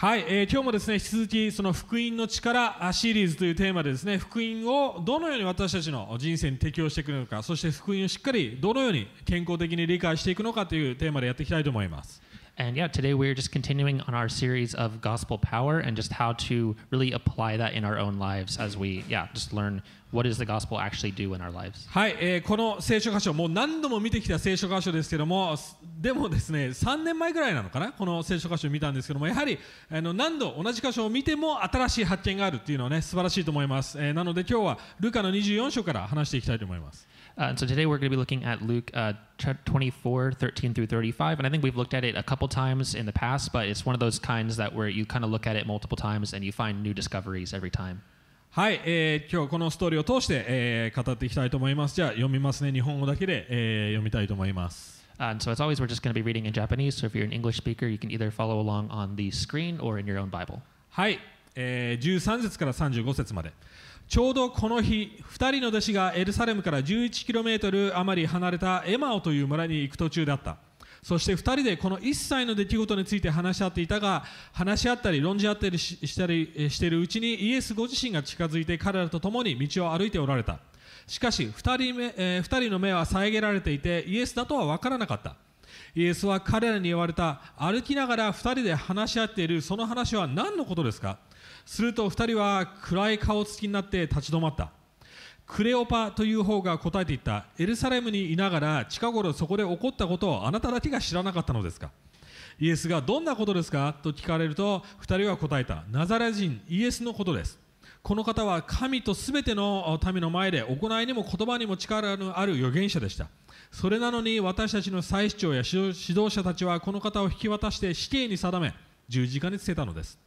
はい、今日もですね、引き続きその福音の力シリーズというテーマでですね、福音をどのように私たちの人生に適応してくるのか、そして福音をしっかりどのように健康的に理解していくのかというテーマでやっていきたいと思います。And yeah, today we're just continuing on our series of gospel power and just how to really apply that in our own lives as we, just learn what does the gospel actually do in our lives. はい、この聖書箇所、もう何度も見てきた聖書箇所ですけども、でもですね、3年前ぐらいなのかな、この聖書箇所を見たんですけども、やはり何度同じ箇所を見ても新しい発見があるっていうのはね、素晴らしいと思います。なので今日はルカの24章から話していきたいと思います。So today we're going to be looking at Luke 24:13-35, and I think we've looked at it a couple times in the past, but it's one of those kinds that where you kind of look at it multiple times and you find new discoveries every time. はい、今日このストーリーを通して、語っていきたいと思います。じゃあ読みますね。日本語だけで、読みたいと思います。And so as always, we're just going to be reading in Japanese. So if you're an English speaker, you can either follow along on the screen or in your own Bible. はい、13節から35節まで。ちょうどこの日、2人の弟子がエルサレムから 11km 余り離れたエマオという村に行く途中だった。そして2人でこの一切の出来事について話し合っていたが、話し合ったり論じ合ったりしているうちにイエスご自身が近づいて彼らと共に道を歩いておられた。しかし2人の目は遮られていてイエスだとは分からなかった。イエスは彼らに言われた、歩きながら2人で話し合っているその話は何のことですか？すると2人は暗い顔つきになって立ち止まった。クレオパという方が答えていった。エルサレムにいながら近頃そこで起こったことをあなただけが知らなかったのですか。イエスがどんなことですかと聞かれると2人は答えた。ナザレ人イエスのことです。この方は神とすべての民の前で行いにも言葉にも力のある預言者でした。それなのに私たちの祭司長や指導者たちはこの方を引き渡して死刑に定め十字架につけたのです。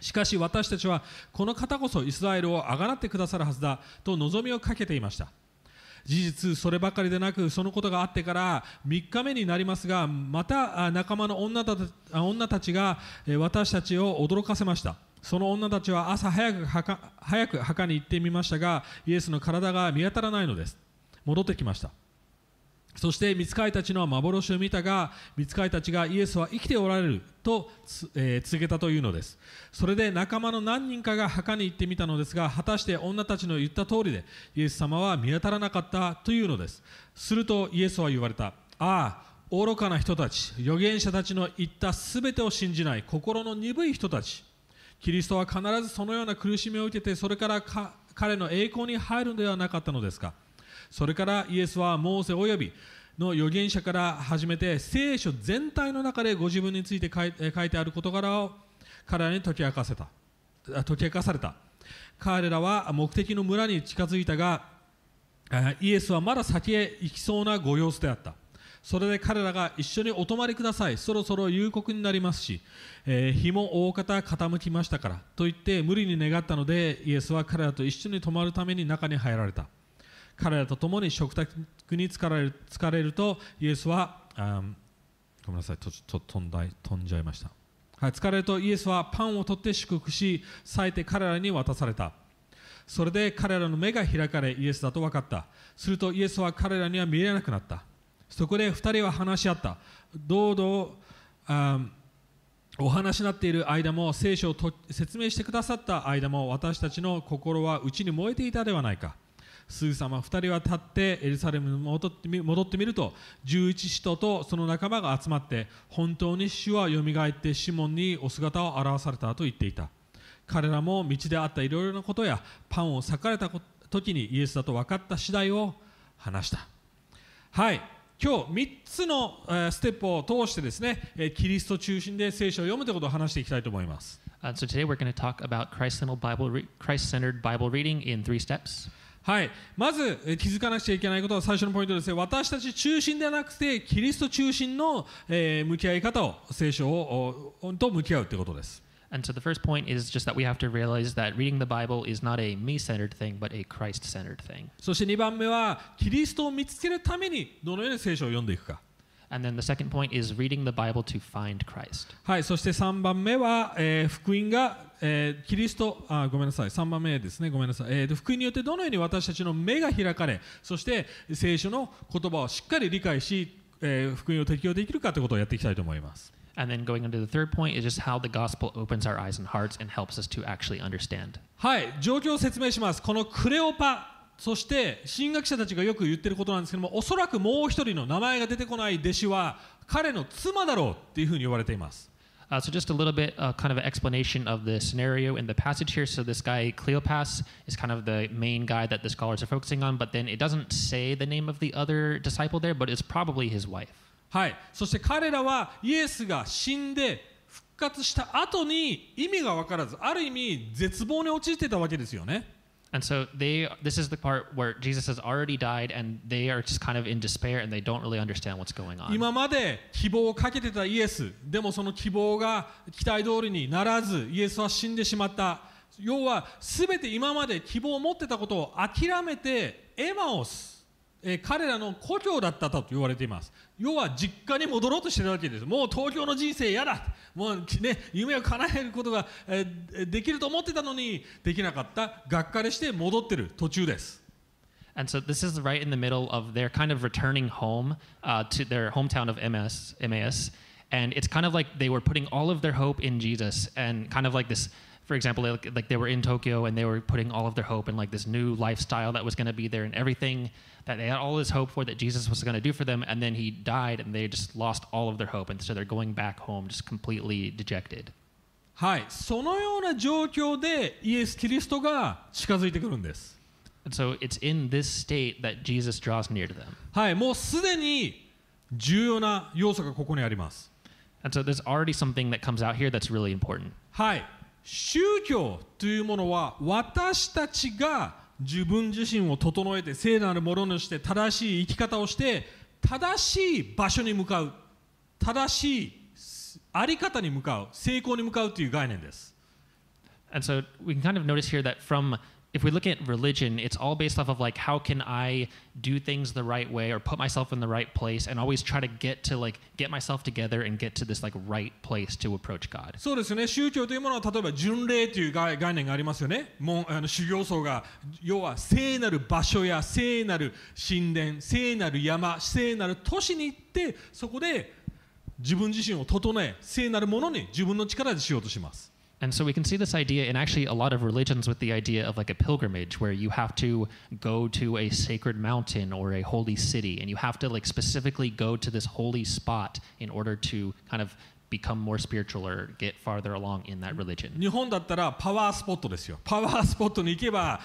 しかし私たちはこの方こそイスラエルをあがなってくださるはずだと望みをかけていました。事実そればかりでなくそのことがあってから3日目になりますがまた仲間の女たちが私たちを驚かせました。その女たちは朝早く墓に行ってみましたがイエスの体が見当たらないのです。戻ってきました。そして御使いたちの幻を見たが御使いたちがイエスは生きておられると、告げたというのです。それで仲間の何人かが墓に行ってみたのですが果たして女たちの言った通りでイエス様は見当たらなかったというのです。するとイエスは言われた。ああ愚かな人たち、預言者たちの言ったすべてを信じない心の鈍い人たち、キリストは必ずそのような苦しみを受けてそれから彼の栄光に入るのではなかったのですか。それからイエスはモーセおよびの預言者から始めて聖書全体の中でご自分について書いてある事柄を彼らに解き明かされた。彼らは目的の村に近づいたがイエスはまだ先へ行きそうなご様子であった。それで彼らが一緒にお泊まりください、そろそろ夕刻になりますし、日も大方傾きましたからと言って無理に願ったのでイエスは彼らと一緒に泊まるために中に入られた。彼らと共に食卓に疲れるとイエスはごめんなさい、飛んじゃいました、はい、疲れるとイエスはパンを取って祝福し裂いて彼らに渡された。それで彼らの目が開かれイエスだと分かった。するとイエスは彼らには見えなくなった。そこで2人は話し合った。堂々お話になっている間も聖書を説明してくださった間も私たちの心は内に燃えていたではないか。すぐさま2人は立ってエルサレムに戻ってみると11使徒とその仲間が集まって本当に主はよみがえってシモンにお姿を現されたと言っていた。彼らも道であったいろいろなことやパンを裂かれた時にイエスだと分かった次第を話した。はい、今日3つのステップを通してですね、キリスト中心で聖書を読むということを話していきたいと思います。So today we're going to talk about Christ-centered Bible reading in 3 steps。はい、まず気づかなくちゃいけないことは最初のポイントですね。私たち中心ではなくてキリスト中心の向き合い方を聖書と向き合うということです。And so the first point is just that we have to realize that reading the Bible is not a me-centered thing, but a Christ-centered thing. そして2番目はキリストを見つけるためにどのように聖書を読んでいくか。And then the second point is reading the Bible to find Christ. はい、そして3番目は、福音がキリスト、ごめんなさい、3番目ですね、ごめんなさい、福音によってどのように私たちの目が開かれ、そして聖書の言葉をしっかり理解し、福音を適用できるかということをやっていきたいと思います。And then going on to the third point is just how the gospel opens our eyes and hearts and helps us to actually understand. はい、状況を説明します。このクレオパ、そして神学者たちがよく言ってることなんですけども、おそらくもう一人の名前が出てこない弟子は彼の妻だろうっていうふうに言われています。So just a little bit kind of an explanation of the scenario in the passage here. So this guy Cleopas is kind of the main guy that the scholars are focusing on, but then it doesn't say the name of the other disciple there, but it's probably his wife. はい、そして彼らはイエスが死んで復活した後に意味が分からず、ある意味絶望に陥っていたわけですよね。And so this is the part where Jesus has already died and they are just kind of in despair and they don't really understand what's going on. 今まで希望をかけてたイエス、でもその希望が期待通りにならず、イエスは死んでしまった。要は全て今まで希望を持ってたことを諦めてエマオス、彼らの故郷だったと言われています。要は実家に戻ろうとしてたわけです。もう東京の人生嫌だ。もうね、夢を叶えることができると思ってたのにできなかった。がっかりして戻ってる途中です。And so this is right in the middle of their kind of returning home to their hometown of Emmaus, and it's kind of like they were putting all of their hope in Jesus, and kind of like this. For example, like they were in Tokyo and they were putting all of their hope in like this new lifestyle that was going to be there and everything that they had all this hope for that Jesus was going to do for them, and then he died and they just lost all of their hope, and so they're going back home just completely dejected. はい、そのような状況でイエス・キリストが近づいてくるんです。 And so it's in this state that Jesus draws near to them. はい、もうすでに重要な要素がここにあります。 And so there's already something that comes out here that's really important. はい。宗教というものは私たちが自分自身を整えて聖なるものにして正しい生き方をして正しい場所に向かう正しいあり方に向かう成功に向かうという概念です。And so we can kind of notice here that from if we look at religion, it's all based off of like how can I do things the right way or put myself in the right place and always try to like get myself together and get to this like right place to approach God. そうですね。宗教というものは例えば巡礼という概念がありますよね。もう修行僧が要は聖なる場所や聖なる神殿、聖なる山、聖なる都市に行ってそこで自分自身を整え、聖なるものに自分の力でしようとします。And so we can see this idea in actually a lot of religions with the idea of like a pilgrimage where you have to go to a sacred mountain or a holy city and you have to like specifically go to this holy spot in order to kind of become more spiritual or get farther along in that religion. 日本だったらパワースポットですよ。パワースポットに行けば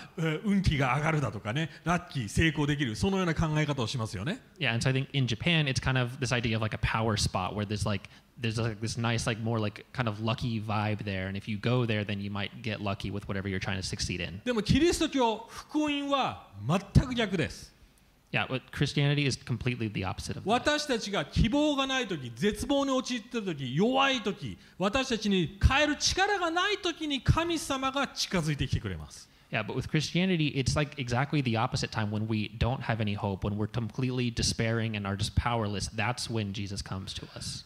運気が上がるだとかね、ラッキー成功できるそのような考え方をしますよね。Yeah, and so I think in Japan it's kind of this idea of like a power spot where there's like this nice like more like kind of lucky vibe there, and if you go there then you might get lucky with whatever you're trying to succeed in. でもキリスト教福音は全く逆です。Yeah, but Christianity is completely the opposite of that. 私たちが希望がないとき、絶望に陥っているとき、弱いとき、私たちに変える力がないときに神様が近づいてきてくれます。Yeah, but with Christianity, it's like exactly the opposite time when we don't have any hope, when we're completely despairing and are just powerless. That's when Jesus comes to us.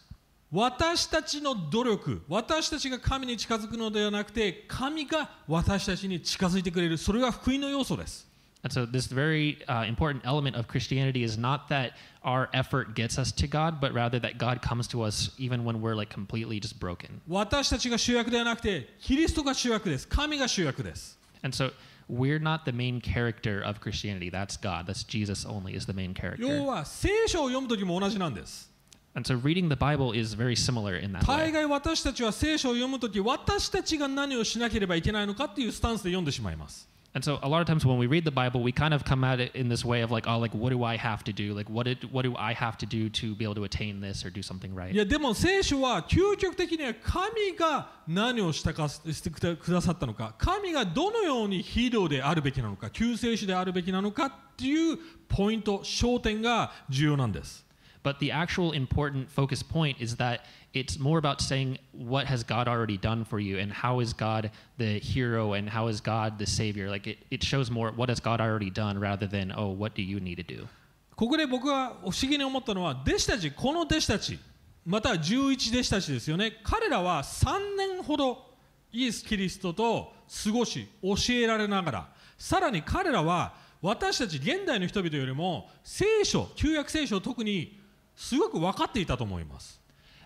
私たちの努力、私たちが神に近づくのではなくて、神が私たちに近づいてくれる。それが福音の要素です。And so this very important element of Christianity is not that our effort gets us to God, but rather that God comes to us even when we're like completely just broken. 私たちが主役ではなくて、キリストが主役です。神が主役です。And so we're not the main character of Christianity. That's God. That's Jesus only is the main character. 要は聖書を読むときも同じなんです。And so reading the Bible is very similar in that way. 大概私たちは聖書を読むとき、私たちが何をしなければいけないのかっていうスタンスで読んでしまいます。And so a lot of times when we read the Bible, we kind of come at it in this way of like, oh, like what do I have to do? Like what do I have to do to be able to attain this or do something right? いやでも聖書は究極的には神が何をしたかしてくださったのか、神がどのようにヒーローであるべきなのか、救世主であるべきなのかっていうポイント、焦点が重要なんです。But the actual important focus point is that it's more about saying what has God already done for you and how is God the hero and how is God the savior. Like it shows more what has God already done rather than, oh, what do you need to do? ここで僕が不思議に思ったのは、弟子たち、この弟子たち、または11弟子たちですよね。彼らは3年ほどイエス・キリストと過ごし、教えられながら、さらに彼らは私たち現代の人々よりも聖書、旧約聖書を特にすごく分かっていたと思います。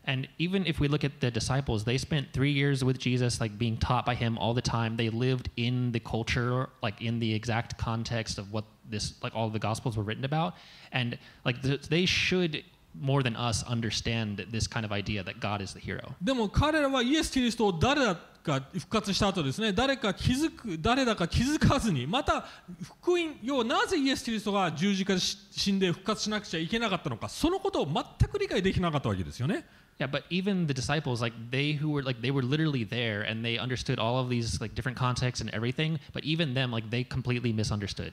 And even if we look at the disciples, they spent 3 years with Jesus, like being taught by him all the time. They lived in the culture, like in the exact context of what this, like all the gospels were written about. And like they should, more than us, understand this kind of idea that God is the hero. でも彼らはイエス・キリストを誰だか復活した後ですね、誰か気づかずに、また福音をなぜイエス・キリストが十字架死んで復活しなくちゃいけなかったのか、そのことを全く理解できなかったわけですよね。 Yeah, but even the disciples, like they were literally there, and they understood all of these like different contexts and everything. But even them, like they completely misunderstood.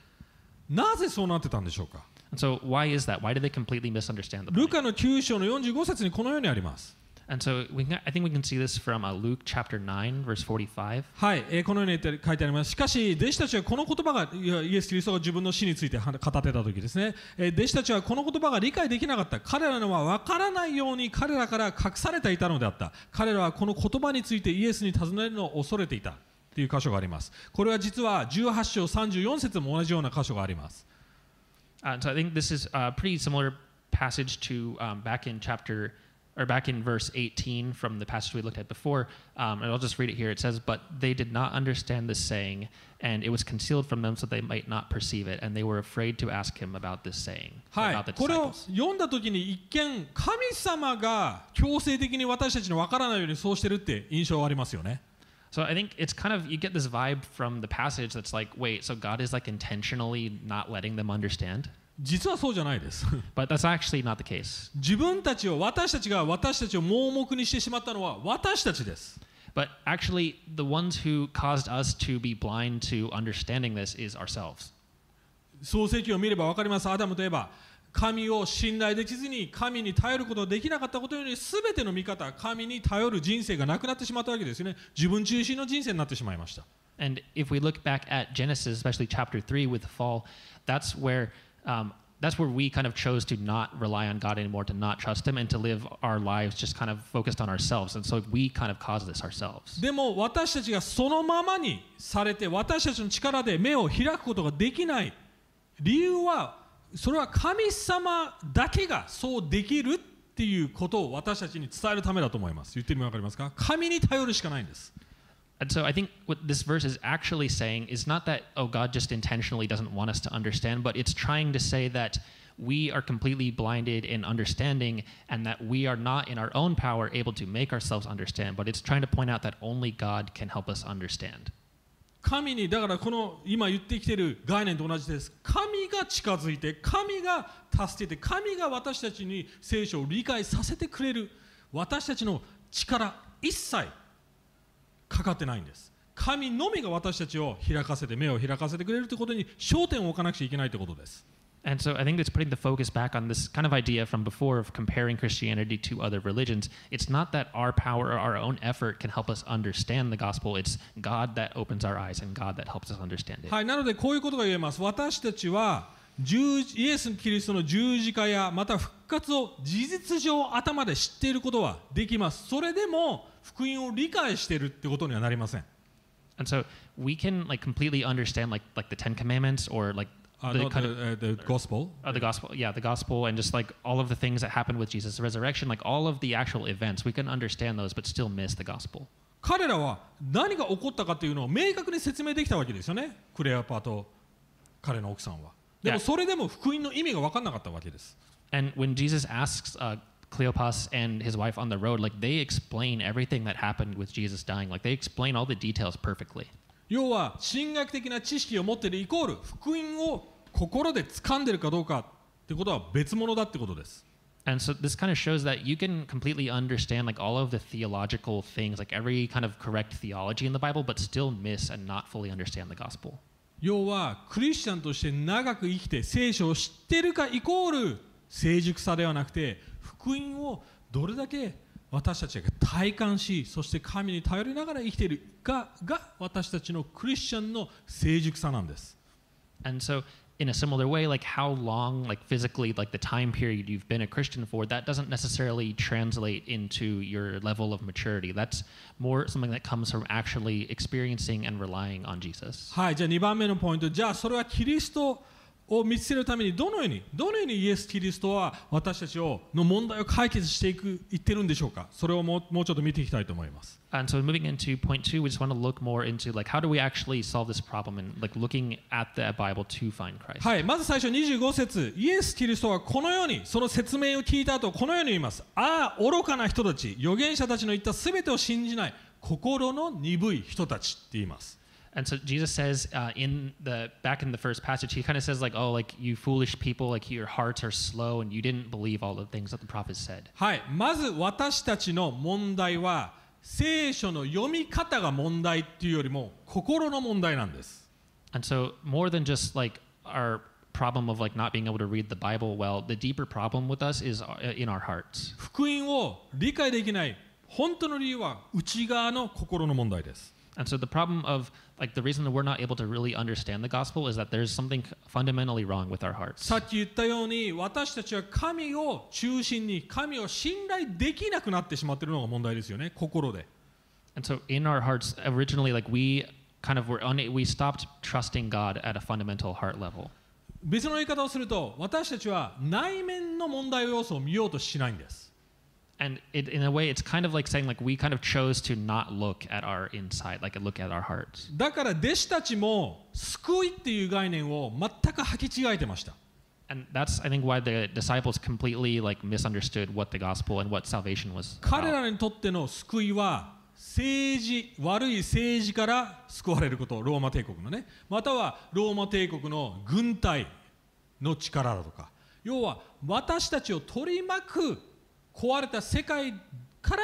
なぜそうなってたんでしょうか? And so why is that? Why did they completely misunderstand the point? ルカの9章の45節にこのようにあります。 And so I think we can see this from Luke chapter 9 verse 45. はい、このように書いてあります。しかし弟子たちはこの言葉がイエス・キリストが自分の死について語っていた時ですね。弟子たちはこの言葉が理解できなかった。彼らは分からないように彼らから隠されていたのであった。彼らはこの言葉についてイエスに尋ねるのを恐れていたという箇所があります。これは実は18章34節も同じような箇所があります。So I think this is a pretty similar passage to back in verse 18 from the passage we looked at before, and I'll just read it here. It says, "But they did not understand this saying, and it was concealed from them so they might not perceive it, and they were afraid to ask him about this saying." About the disciples. はい。これを読んだ時に一見神様が強制的に私たちの分からないようにそうしてるって印象ありますよね。 So I think it's kind of, you get this vibe from the passage that's like, wait, so God is like intentionally not letting them understand? 実はそうじゃないです。 But that's actually not the case. 私たちが盲目にしてしまったのは私たちです。 But actually, the ones who caused us to be blind to understanding this is ourselves. 創世記を見ればわかります。アダムとエバ、神を信頼できずに神に頼ることができなかったことより全ての見方、神に頼る人生がなくなってしまったわけですよね。自分中心の人生になってしまいました。 And if we look back at Genesis, especially chapter 3 with the fall, that's where we kind of chose to not rely on God anymore, to not trust him, and to live our lives just kind of focused on ourselves. And so we kind of caused this ourselves. でも私たちがそのままにされて、私たちの力で目を開くことができない理由は、それは神様だけがそうできるっていうことを私たちに伝えるためだと思います。言ってみるの分かりますか？神に頼るしかないんです。 And so I think what this verse is actually saying is not that, oh, God just intentionally doesn't want us to understand, but it's trying to say that we are completely blinded in understanding and that we are not in our own power able to make ourselves understand, but it's trying to point out that only God can help us understand. 神にだからこの今言ってきている概念と同じです。神が近づいて、神が助けて、神が私たちに聖書を理解させてくれる。私たちの力一切 And so I think that's putting the focus back on this kind of idea from before of comparing Christianity to other religions. It's not that our power or our own effort can help us understand the gospel. It's God that opens our eyes and God that helps us understand it. はい、なのでこういうことが言えます。私たちはイエス・キリストの十字架やまた復活を事実上頭で知っていることはできまあ、それでも福音を理解しているってことにはなりません。 And so we can like completely understand like the Ten Commandments or like the gospel and just like all of the things that happened with Jesus' resurrection, like all of the actual events. We can understand those but still miss the gospel. 彼らは何が起こったかというのを明確に説明できたわけですよね。クレオパと彼の奥さんは。 でもそれでも福音の意味が分かんなかったわけです。 And when Jesus asks Cleopas and his wife on the road, like they explain everything that happened with Jesus dying, like they explain all the details perfectly. 要は神学的な知識を持っているイコール福音を心で掴んでいるかどうかってことは別物だってことです。 And so this kind of shows that you can completely understand like all of the theological things, like every kind of correct theology in the Bible, but still miss and not fully understand the gospel. 要はクリスチャンとして長く生きて聖書を知ってるかイコール成熟さではなくて、福音をどれだけ私たちが体感し、そして神に頼りながら生きているかが私たちのクリスチャンの成熟さなんです。 And so in a similar way, like how long, like physically, like the time period you've been a Christian for, that doesn't necessarily translate into your level of maturity. That's more something that comes from actually experiencing and relying on Jesus. はい、じゃあ2番目のポイント。じゃあそれはキリストを見つけるためにどのようにイエス・キリストは私たちの問題を解決していってるんでしょうか。それをもうちょっと見ていきたいと思います。And so moving into point two, we just want to look more into like how do we actually solve this problem and like looking at the Bible to find Christ. はい、まず最初25節、イエス・キリストはこのようにその説明を聞いた後このように言います。ああ、愚かな人たち、預言者たちの言ったすべてを信じない心の鈍い人たちって言います。And so Jesus says back in the first passage, he kind of says like, oh, like you foolish people, like your hearts are slow and you didn't believe all the things that the prophets said. はい、まず私たちの問題は聖書の読み方が問題っていうよりも心の問題なんです。And so more than just like our problem of like not being able to read the Bible well, the deeper problem with us is in our hearts. 福音を理解できない本当の理由は内側の心の問題です。And so the problem of like the reason that we're not able to really understand the gospel is that there's something fundamentally wrong with our hearts. さっき言ったように私たちは神を中心に神を信頼できなくなってしまっているのが問題ですよね、心で。And so in our hearts originally like we kind of we stopped trusting God at a fundamental heart level. 別の言い方をすると私たちは内面の問題要素を見ようとしないんです。And it, in a way, it's kind of like saying, like, we kind of chose to not look at our inside, like, look at our hearts. And that's, I think, why the disciples completely, like, misunderstood what the gospel and what salvation was about.政治、悪い政治から救われること、ローマ帝国のね、またはローマ帝国の軍隊の力だとか、要は私たちを取り巻く壊れた世界から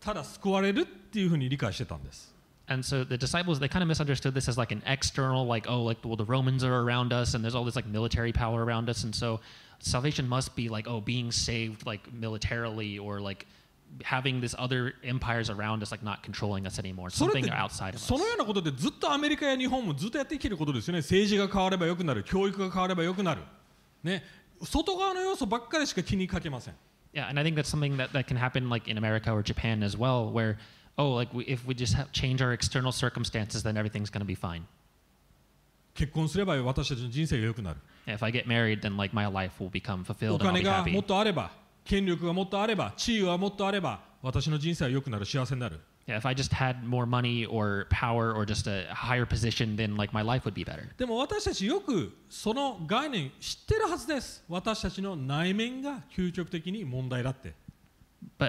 ただ救われるっていうふうに理解してたんです。And so the disciples, they kind of misunderstood this as like an external, like, oh, like, well, the Romans are around us and there's all this like military power around us. And so salvation must be like, oh, being saved like militarily or like having this other empires around us, like not controlling us anymore, something outside of us. そのようなことでずっとアメリカや日本もずっとやってきてることですよね。政治が変われば良くなる、教育が変われば良くなる。ね、外側の要素ばっかりしか気にかけません。Yeah, and I think that's something that can happen like in America or Japan as well, where, oh, like if we just change our external circumstances, then everything's going to be fine. Yeah, if I get married, then like my life will become fulfilled and I'll be happy. Yeah, if I just had more money or power or just a higher position, then like my life would be better. But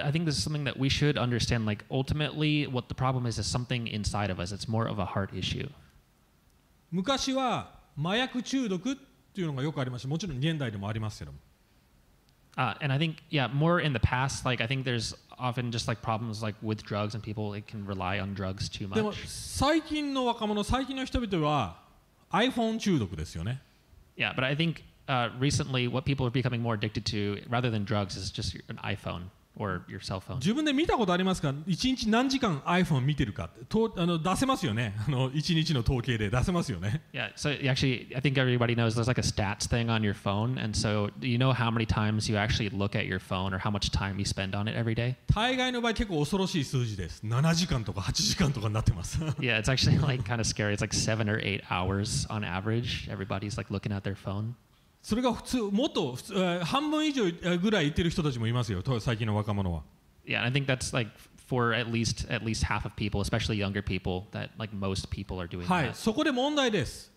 I think this is something that we should understand. Like ultimately, what the problem is something inside of us. It's more of a heart issue. 昔は麻薬中毒っていうのがよくありました。もちろん現代でもありますけども。And I think, yeah, more in the past, like I think there's often just like problems like with drugs and people it can rely on drugs too much. でも最近の若者、最近の人々は iPhone 中毒ですよね。Yeah, but I think recently what people are becoming more addicted to rather than drugs is just an iPhone or your cell phone. 自分で見たことありますか？一日何時間 iPhone 見てるか、出せますよね。一日の統計で出せますよね。Yeah, so actually, I think everybody knows there's like a stats thing on your phone, and so do you know how many times you actually look at your phone or how much time you spend on it every day? 大概の場合結構恐ろしい数字です。7時間とか8時間とかになってます。Yeah, it's actually like kind of scary. It's like 7 or 8 hours on average. Everybody's like looking at their phone.それが普通、もっと半分以上ぐらい言ってる人たちもいますよ。最近の若者は。Yeah, I think that's like for at least half of people, especially younger people, that like most people are doing that. はい、そこで問題です。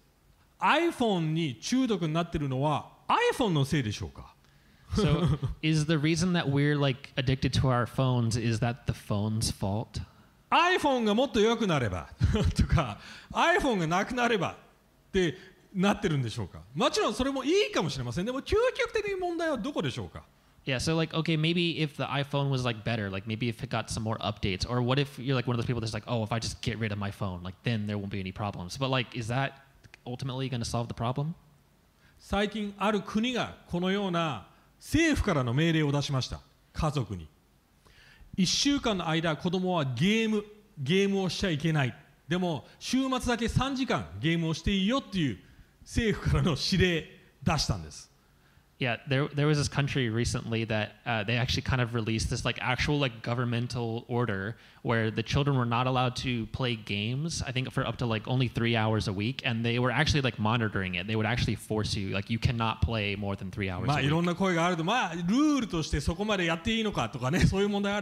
iPhone に中毒になってるのは iPhone のせいでしょうか？ So is the reason that we're like addicted to our phones is that the phone's fault? iPhone がもっと良くなればとか、iPhone がなくなればって。なってるんでしょうか。もちろんそれもいいかもしれません。でも究極的に問題はどこでしょうか。Yeah, so like okay, maybe if the iPhone was like better, like maybe if it got some more updates, or what if you're like one of those people that's like, oh, if I just get rid of my phone, like then there won't be any problems. But like, is that ultimately going to solve the problem? 最近ある国がこのような政府からの命令を出しました。家族に1週間の間、子供はゲームをしちゃいけない。でも週末だけ3時間ゲームをしていいよっていう。政府からの指令出したんです。Yeah, there was this country recently that they actually kind of released this actual governmental order where the children were not allowed to play games, I think for up to only 3 hours a week, and they were actually monitoring it. They would actually force you, you cannot play more than 3 hours a week. まあ、いろんな声があると、まあ、ルールとしてそこまでやっていいのかとかね、そういう問題は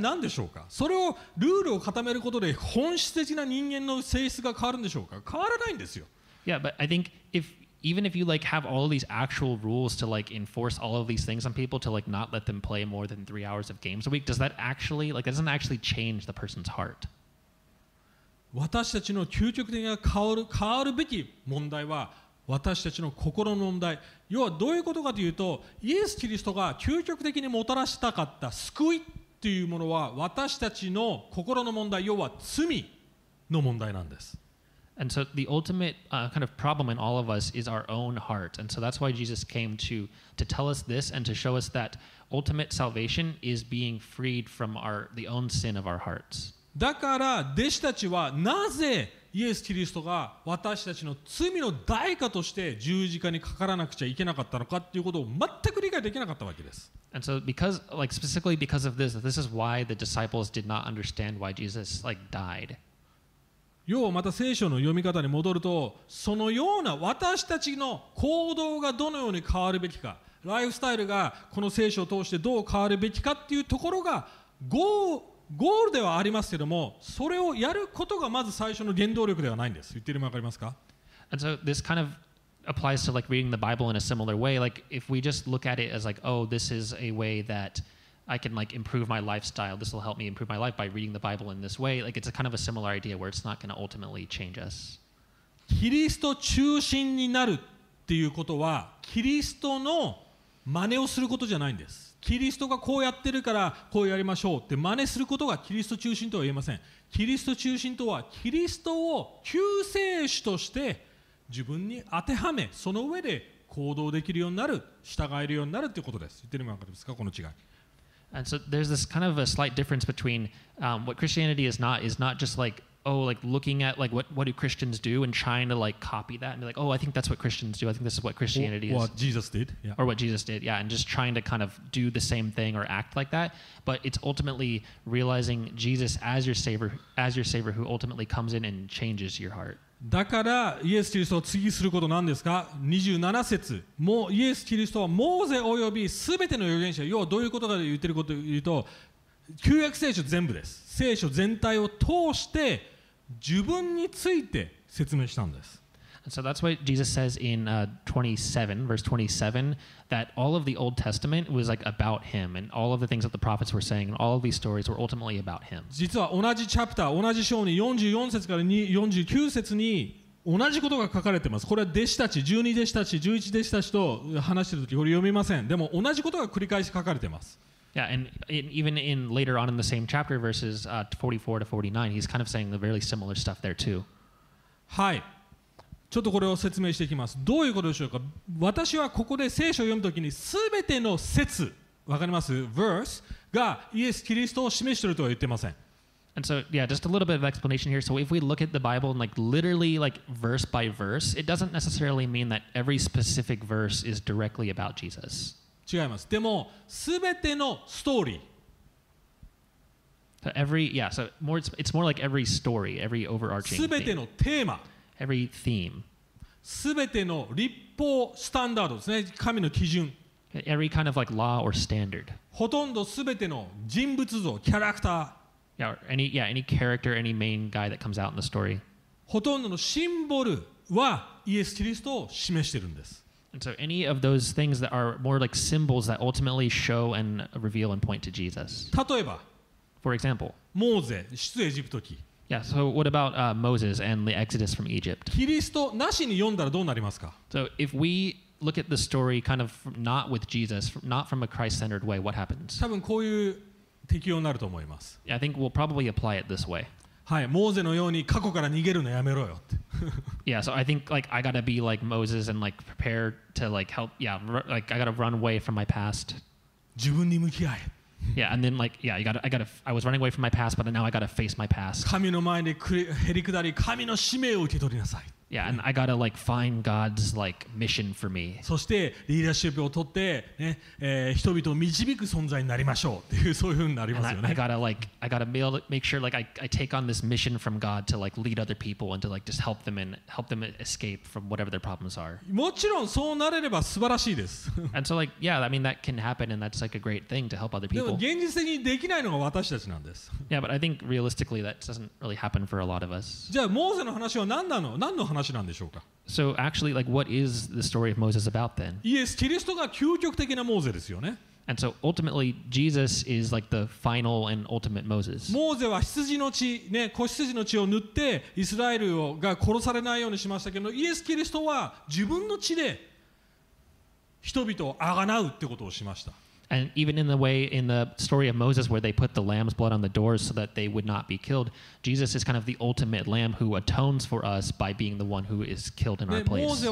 何でしょうか。それをルールを固めることで本質的な人間の性質が変わるんでしょうか。変わらないんですよ。 Yeah, but I think even if you have all these actual rules to enforce all of these things on people to not let them play more than 3 hours of games a week, does that actually that doesn't actually change the person's heart? 私たちの究極的な変わるべき問題は、私たちの心の問題。要はどういうことかというと、イエス・キリストが究極的にもたらしたかった救いというものは私たちの心の問題、要は罪の問題なんです。 And so the ultimate kind of problem in all of us is our own heart. And so that's why Jesus came to tell us this and to show us that ultimate salvation is being freed from the own sin of our hearts. だから弟子たちはなぜイエス・キリストが私たちの罪の代価として十字架にかからなくちゃいけなかったのかっていうことを全く理解できなかったわけです。 And so because, specifically because of this is why the disciples did not understand why Jesus died. 要はまた聖書の読み方に戻ると、そのような私たちの行動がどのように変わるべきか、ライフスタイルがこの聖書を通してどう変わるべきかっていうところがゴールではあplies to reading the Bible in a similar way. If we just look at it as oh, this is a way that I can improve my lifestyle. This will help me improve my life by reading the Bible in this way. It's a kind of a similar idea where it's not going to ultimately change us. キリスト中心になるっていうことは、キリストの真似をすることじゃないんです。キリストがこうやってるからこうやりましょうって真似することがキリスト中心とは言いません。キリスト中心とはキリストを救世主として自分に当てはめ、その上で行動できるようになる、従えるようになるっていうことです。言ってるのわかりますか、この違い。 And so there's this kind of a slight difference between what Christianity is not just looking at what do Christians do and trying to copy that and be oh, I think that's what Christians do. I think this is what Christianity is. What Jesus did. Yeah. Or what Jesus did, yeah. And just trying to kind of do the same thing or act like that. But it's ultimately realizing Jesus as your Savior, who ultimately comes in and changes your heart. だからイエス・キリストを次することは何ですか？27節、もうイエス・キリストはモーゼおよび全ての預言者、要はどういうことかと言っていることというと、旧約聖書全部です。聖書全体を通して自分について説明したんです。 And so that's why Jesus says in 27, verse 27, that all of the Old Testament was about him, and all of the things that the prophets were saying, and all of these stories were ultimately about him. 実は同じチャプター、同じ章に44節から49節に同じことが書かれてます。これは弟子たち、12弟子たち、11弟子たちと話してる時、俺読みません。でも同じことが繰り返し書かれてます。 Yeah, and even in later on in the same chapter, verses 44 to 49, he's kind of saying the very similar stuff there too. はい。 ちょっとこれを説明していきます。どういうことでしょうか。私はここで聖書を読むときに全ての説、わかります？verseがイエス・キリストを示しているとは言ってません。 And so, yeah, just a little bit of explanation here. So if we look at the Bible and literally verse by verse, it doesn't necessarily mean that every specific verse is directly about Jesus. 違います。でも全てのストーリー So every, yeah, so more, it's more every story, every overarching theme. 全てのテーマ Every theme. 全ての立法、スタンダードですね。神の基準。 Every kind of law or standard. ほとんど全ての人物像、キャラクター。 Yeah, or any character, any main guy that comes out in the story. ほとんどのシンボルはイエス・キリストを示しているんです。 And so any of those things that are more symbols that ultimately show and reveal and point to Jesus. 例えば。 For example. モーゼ、出エジプト記。 Yeah, so what about Moses and the Exodus from Egypt? So if we look at the story kind of not with Jesus, not from a Christ-centered way, what happens? Yeah, I think we'll probably apply it this way. Yeah, so I think I gotta be like Moses and prepare to help. Yeah, I gotta run away from my past. Yeah, and then yeah, I was running away from my past, but now I gotta face my past. Yeah, Yeah, and I gotta like find God's like mission for me. そしてリーダーシップを取ってね、人々を導く存在になりましょうっていうそういう風になりますよね。I gotta make sure like I take on this mission from God to like lead other people and to like just help them and help them escape from whatever their problems are. もちろんそうなれれば素晴らしいです。And so like yeah, I mean that can happen and that's like a great thing to help other people. でも現実的にできないのが私たちなんです。Yeah, but I think realistically that doesn't really happen for a lot of us. じゃあモーセの話は何なの？何の話なんでしょうか？ So actually, like, what is the story of Moses about then? イエス・キリストが究極的なモーセですよね。 And so ultimately, Jesus is like the final and ultimate Moses. モーセは羊の血、ね、子羊の血を塗ってイスラエルが殺されないようにしましたけど、イエス・キリストは自分の血で人々を贖うってことをしました。And even in the way, in the story of Moses where they put the lamb's blood on the doors so that they would not be killed, Jesus is kind of the ultimate lamb who atones for us by being the one who is killed in our place.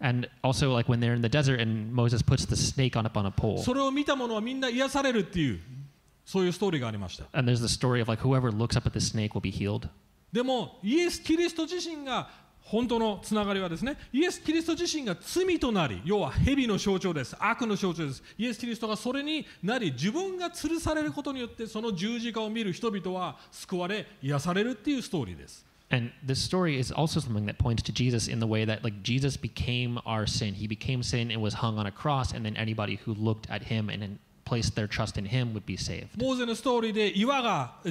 And also, like when they're in the desert and Moses puts the snake on up on a pole. And there's the story of like whoever looks up at the snake will be healed. でも、イエス・キリスト自身が本当のつながりはですね、イエス・キリスト自身が罪となり、要は蛇の象徴です、悪の象徴です。イエス・キリストがそれになり、自分が吊るされることによって、その十字架を見る人々は救われ、癒されるっていうストーリーです。And this story is also something that points to Jesus in the way that, like, Jesus became our sin. He became sin and was hung on a cross, and then anybody who looked at him and then placed their trust in him would be saved. モーセのストーリーで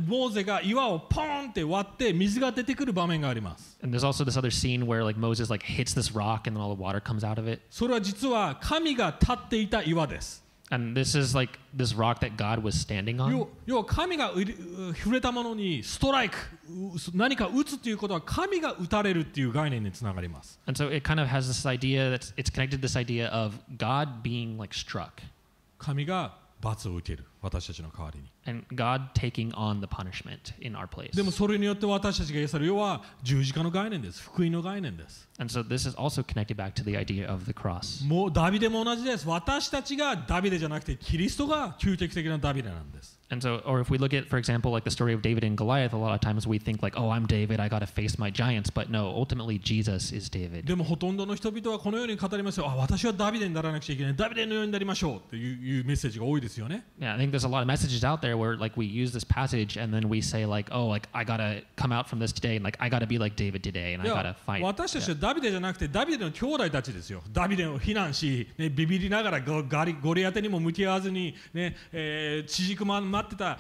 モーセが岩をポーンって割って水が出てくる場面があります。And there's also this other scene where like Moses like hits this rock and then all the water comes out of it. それは実は神が立っていた岩です。And this is like this rock that God was standing on. 要は神が触れたものにストライク、何か打つということは神が打たれるっていう概念につながります。And so it kind of has this idea that it's connected to this idea of God being like struck. 神が罰を受ける私たちの代わりに。And God taking on the punishment in our place. でもそれによって私たちが癒される。要は十字架の概念です。福音の概念です。And so this is also connected back to the idea of the cross. もうダビデも同じです。私たちがダビデじゃなくてキリストが究極的なダビデなんです。And so, or if we look at, for example, like the story of David and Goliath, a lot of times we think like, oh, I'm David, I got to face my giants. But no, ultimately Jesus is David. でもほとんどの人々はこのように語りますよ。あ、私はダビデにならなくちゃいけない。ダビデのようになりましょうっていうメッセージが多いですよね。Yeah, I think there's a lot of messages out there where like we use this passage and then we say like, oh, like I gotta come out from this today and like I gotta be like David today and I gotta fight. 私たちはダビデじゃなくてダビデの兄弟たちですよ。ダビデを非難し、ね、ビビりながらゴリアテにも向き合わずにね、縮くまんまってた、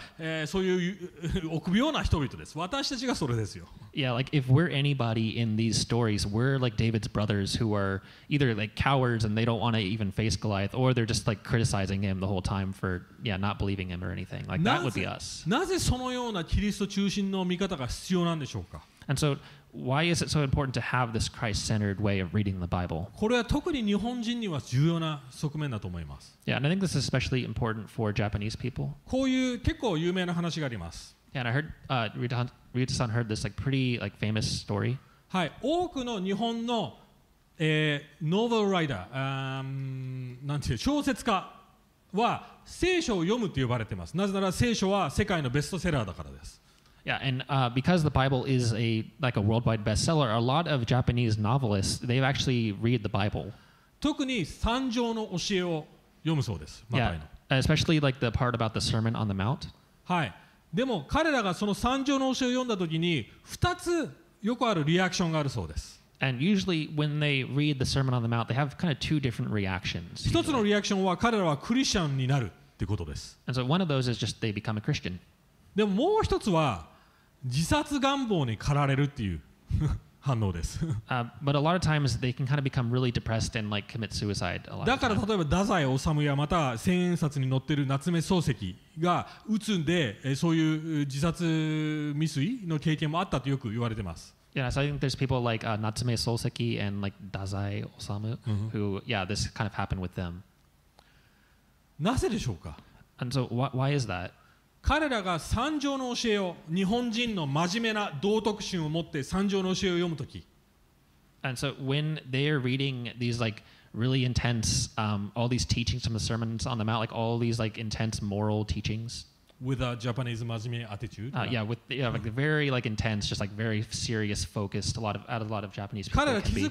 そういう臆病な人々です。私たちがそれですよ。Yeah, like if we're anybody in these stories, we're like David's brothers who are either like cowards and they don't want to even face Goliath, or they're just like criticizing him the whole time for not believing him or anything. Like that would be us. なぜそのようなキリスト中心の見方が必要なんでしょうか？ And so why is it so important to have this Christ-centered way of reading the Bible? これは特に日本人には重要な側面だと思います。Yeah, and I think this is especially important for Japanese people. こういう結構有名な話があります。Yeah, and I heard Ryuta-san heard this like pretty like famous story. はい、多くの日本のノベルライター、なんていう小説家は聖書を読むと呼ばれています。なぜなら聖書は世界のベストセラーだからです。Yeah, and because the Bible is like a worldwide bestseller, a lot of Japanese novelists, they actually read the Bible. 特に三条の教えを読むそうです。マタイの。Yeah, especially like the part about the Sermon on the Mount. はい。でも彼らがその三条の教えを読んだときに2つよくあるリアクションがあるそうです。And usually when they read the Sermon on the Mount, they have kind of two different reactions. 1つのリアクションは彼らはクリスチャンになるってことです。And so one of those is just they become a Christian. でももう一つは自殺願望に駆られるっていう反応です。But a lot of times they can kind of become really depressed and like commit suicide a lot. だから例えば太宰治やまた千円札に載ってる夏目漱石がうつんでそういう自殺未遂の経験もあったとよく言われてます。Yeah, so I think there's people like Natsume Soseki and like Dazai Osamu who, yeah, this kind of happened with them. なぜでしょうか? And so why is that? 彼らが三条の教えを日本人の真面目な道徳心を持って三条の教えを読むとき。And so when they are reading these like really intense all these teachings from the Sermons on the Mount, like all these like intense moral teachings. with a Japanese majime attitude. Like the very like intense, just like very serious, focused. A lot of Japanese people can be.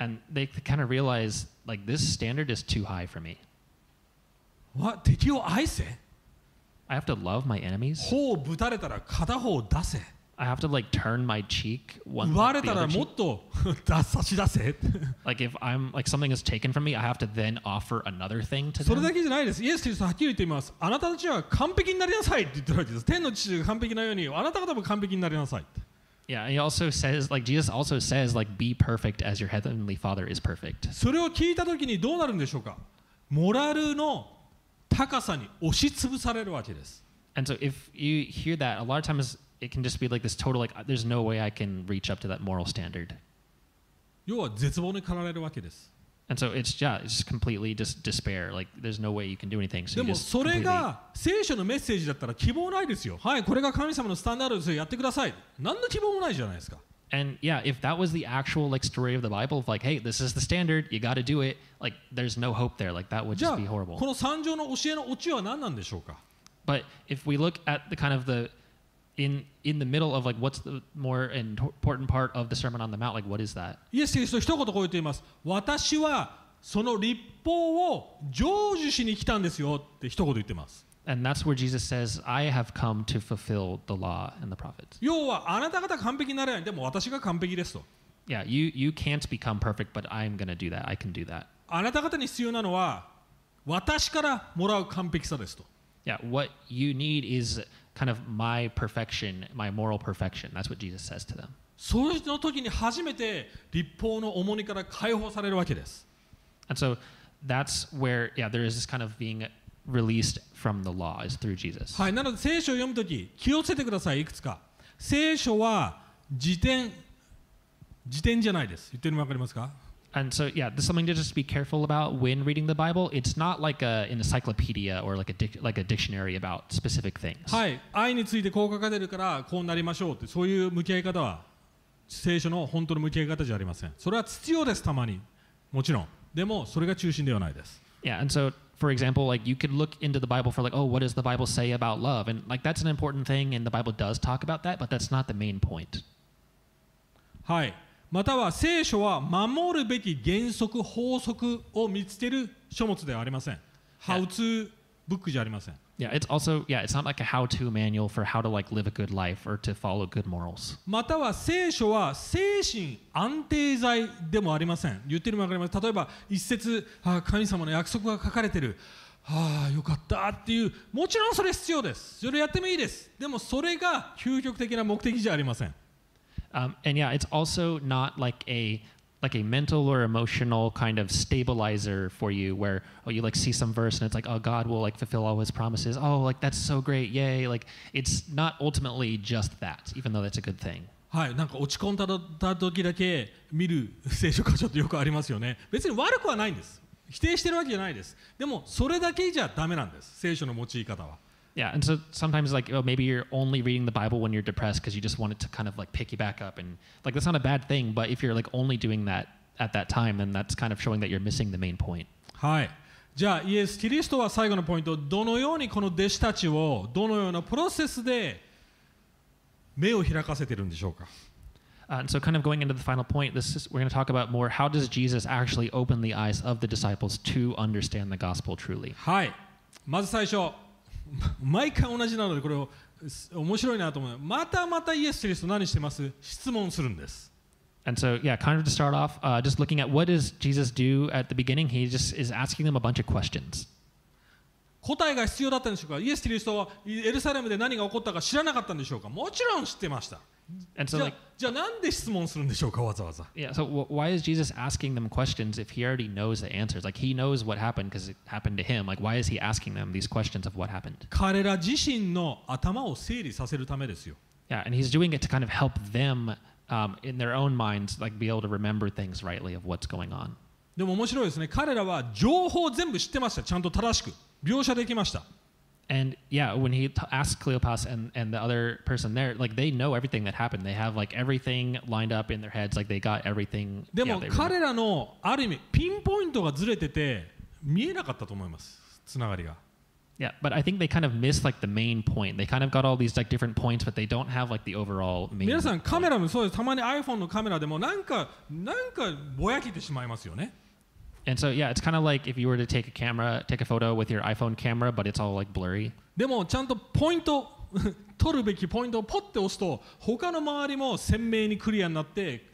And they kind of realize like this standard is too high for me. What did you say? I have to love my enemies. I have to like turn my cheek one like the other cheek. Like if I'm like something is taken from me, I have to then offer another thing to them. Yeah, and he also says like Jesus also says like be perfect as your heavenly Father is perfect. それを聞いた時にどうなるんでしょうか? モラルの高さに押しつぶされるわけです。 And so if you hear that, a lot of times it can just be like this total, like, there's no way I can reach up to that moral standard. And so it's just completely just despair. Like, there's no way you can do anything. So you just completely... And yeah, if that was the actual like story of the Bible, of like, hey, this is the standard, you got to do it, like, there's no hope there. Like, that would just be horrible. But if we look at the kind of the... In the middle of like what's the more important part of the Sermon on the Mount, like what is that? And that's where Jesus says, I have come to fulfill the law and the prophets. Yeah, you can't become perfect, but I'm going to do that. I can do that. Yeah, what you need is kind of my perfection, my moral perfection. That's what Jesus says to them. And so that's where, yeah, there is this kind of being released from the law is through Jesus. And so, yeah, there's something to just be careful about when reading the Bible. It's not like an encyclopedia or like a dictionary about specific things. Yeah, and so, for example, like you could look into the Bible for like, oh, what does the Bible say about love? And like that's an important thing, and the Bible does talk about that, but that's not the main point. はい。 または聖書は守るべき原則法則を見つける書物ではありません。How to book じゃありません。Yeah, it's also it's not like a how-to manual for how to like live a good life or to follow good morals. または聖書は精神安定剤でもありません。言ってるもわかります。例えば一節神様の約束が書かれてる。よかったっていう。もちろんそれ必要です。それやってもいいです。でもそれが究極的な目的じゃありません。 And yeah, it's also not like a mental or emotional kind of stabilizer for you where, oh, you like see some verse and it's like, oh, God will like fulfill all his promises. Oh, like that's so great. Yay. Like it's not ultimately just that, even though that's a good thing. はい、なんか落ち込んだ時だけ見る聖書箇所ってよくありますよね。別に悪くはないんです。否定してるわけじゃないです。でもそれだけじゃダメなんです。聖書の用い方は。 Yeah, and so sometimes like maybe you're only reading the Bible when you're depressed because you just want it to kind of like pick you back up, and like that's not a bad thing, but if you're like only doing that at that time, then that's kind of showing that you're missing the main point. はい。じゃあイエス・キリストは最後のポイント、どのようにこの弟子たちをどのようなプロセスで目を開かせてるんでしょうか? And so kind of going into the final point, we're going to talk about more how does Jesus actually open the eyes of the disciples to understand the gospel truly? はい。まず最初 毎回同じなのでこれを面白いなと思う。またまたイエス・キリスト何してます？質問するんです。 And so, yeah, kind of to start off, just looking at what does Jesus do at the beginning, he just is asking them a bunch of questions. 答えが必要だったんでしょうか？イエス・キリストはエルサレムで何が起こったか知らなかったんでしょうか？もちろん知ってました。 And so, like, じゃあなんで質問するんでしょうかわざわざ。 Yeah, so why is Jesus asking them questions if he already knows the answers? Like he knows what happened because it happened to him. Like why is he asking them these questions of what happened? 彼ら自身の頭を整理させるためですよ。 Yeah, and he's doing it to kind of help them in their own minds like be able to remember things rightly of what's going on. でも面白いですね。彼らは情報を全部知ってました。ちゃんと正しく描写できました。 And yeah, when he asked Cleopas and the other person there, like they know everything that happened. They have like everything lined up in their heads, like they got everything. でも彼らのある意味ピンポイントがずれてて見えなかったと思います。つながりが。Yeah, but I think they kind of missed like the main point. They kind of got all these like different points, but they don't have like the overall main point. 皆さんカメラもそうです。たまに iPhone のカメラでもなんかぼやけてしまいますよね。And so yeah, it's kind of like if you were to take a photo with your iPhone camera, but it's all like blurry. でもちゃんとポイント取るべきポイントをポッて押すと他の周りも鮮明にクリアになって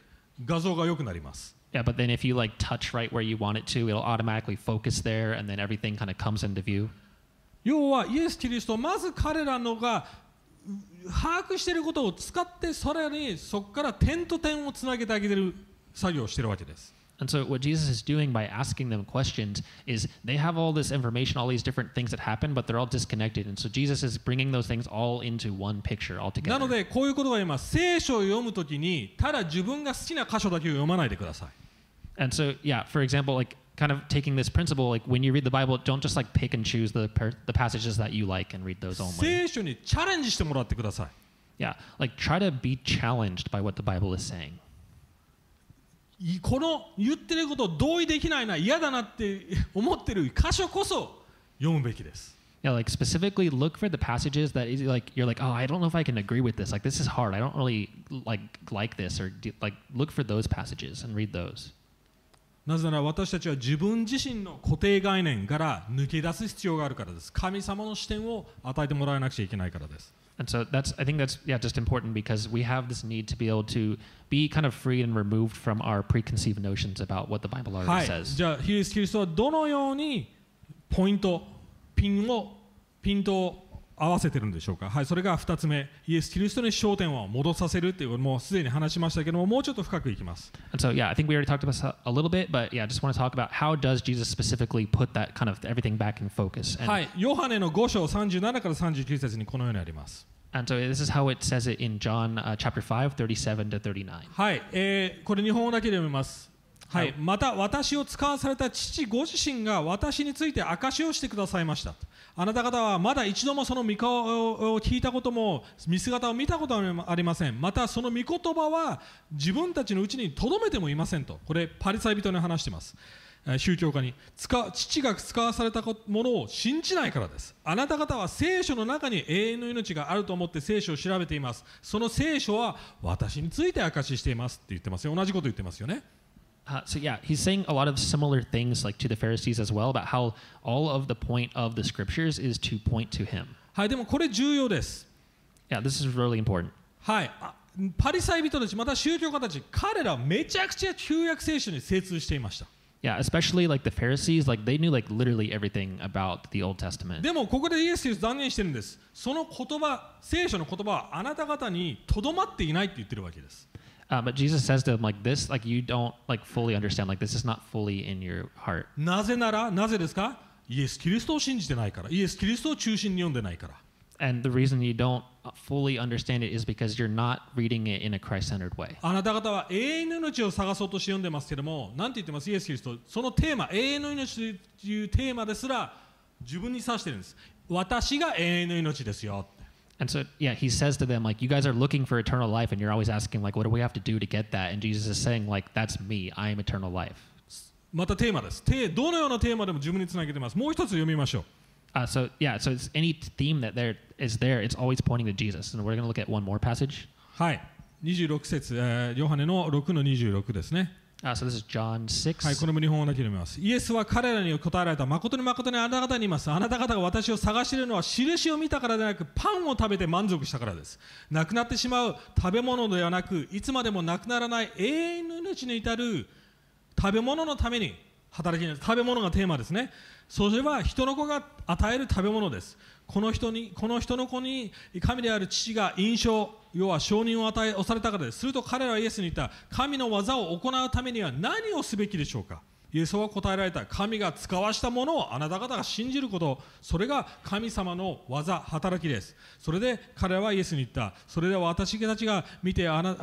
画像が良くなります。Yeah, but then if you like touch right where you want it to, it'll automatically focus there, and then everything kind of comes into view. 要はイエス・キリストまず彼らのが把握していることを使ってさらにそこから点と点をつなげてあげてる作業をしているわけです。And so what Jesus is doing by asking them questions is they have all this information, all these different things that happen, but they're all disconnected. And so Jesus is bringing those things all into one picture altogether. なのでこういうことが言えます。聖書を読むときにただ自分が好きな箇所だけを読まないでください。And so yeah, for example, like kind of taking this principle, like when you read the Bible, don't just like pick and choose the passages that you like and read those only. 聖書にチャレンジしてもらってください。Yeah, like try to be challenged by what the Bible is saying. この言ってることを同意できないな、嫌だなって思ってる箇所こそ読むべきです。Yeah, like specifically look for the passages that is like you're like, oh, I don't know if I can agree with this. Like this is hard. I don't really like this or like look for those passages and read those. なぜなら私たちは自分自身の固定概念から抜け出す必要があるからです。神様の視点を与えてもらわなくちゃいけないからです。And so I think that's yeah, just important because we have this need to be able to be kind of free and removed from our preconceived notions about what the Bible already says. はい。じゃあイエス・キリストはどのようにポイント、ピントを合わせてるんでしょうか。はい。それが2つ目、イエス・キリストに焦点を戻させるっていうもうすでに話しましたけども、もうちょっと深くいきます。And so yeah, I think we already talked about this a little bit, but yeah, I just want to talk about how does Jesus specifically put that kind of everything back in focus. はい。ヨハネの5章37から39節にこのようにあります。And so this is how it says it in John chapter 5, 37 to 39. はい。これ日本語だけで読みます。はい。また私を使わされた父ご自身が私について証しをしてくださいました。あなた方はまだ一度もその御顔を聞いたことも見姿を見たことはありません。またその御言葉は自分たちのうちにとどめてもいませんと。これパリサイ人に話しています。宗教家に父が使わされたものを信じないからです。あなた方は聖書の中に永遠の命があると思って聖書を調べています。その聖書は私について証ししていますって言ってますよ。同じこと言ってますよね。So yeah, he's saying a lot of similar things like to the Pharisees as well about how all of the point of the scriptures is to point to him. はい、でもこれ重要です。 Yeah, this is really important. はい、パリサイ人たちまた宗教家たち彼らめちゃくちゃ旧約聖書に精通していました。Yeah, especially like the Pharisees, like they knew like literally everything about the Old Testament. でもここでイエス・キリスト断言してるんです。その言葉、聖書の言葉はあなた方にとどまっていないって言ってるわけです。But Jesus says to them like this, like you don't like fully understand, like this is not fully in your heart. なぜですか？イエス・キリストを信じてないから、イエス・キリストを中心に読んでないから。And the reason you don't fully understand it is because you're not reading it in a Christ-centered way. あなた方は永遠の命を探そうとして読んでますけれども、なんて言ってます？イエス・キリスト、そのテーマ、永遠の命というテーマですら自分に指してるんです。私が永遠の命ですよ。And so yeah, he says to them like, you guys are looking for eternal life, and you're always asking like, what do we have to do to get that? And Jesus is saying like, that's me. I am eternal life. またテーマです。どのようなテーマでも自分につなげてます。もう一つ読みましょう。So yeah, so it's any theme that there is there, it's always pointing to Jesus. And we're going to look at one more passage. はい、26節、ヨハネの6の26ですね。So this is John 6. はい、これも日本語だけ読みます。イエスは彼らに答えられた。誠に誠にあなた方に言います。あなた方が私を探しているのは印を見たからでなく、パンを食べて満足したからです。なくなってしまう食べ物ではなく、いつまでもなくならない永遠の命に至る食べ物のために働きに、食べ物がテーマですね。それは人の子が与える食べ物です。この人の子に神である父が印象、要は承認を押されたからです。すると彼らはイエスに言った。神の技を行うためには何をすべきでしょうか。イエスは答えられた。神が使わしたものをあなた方が信じること。それが神様の技、働きです。それで彼らはイエスに言った。それでは私たちが見てあな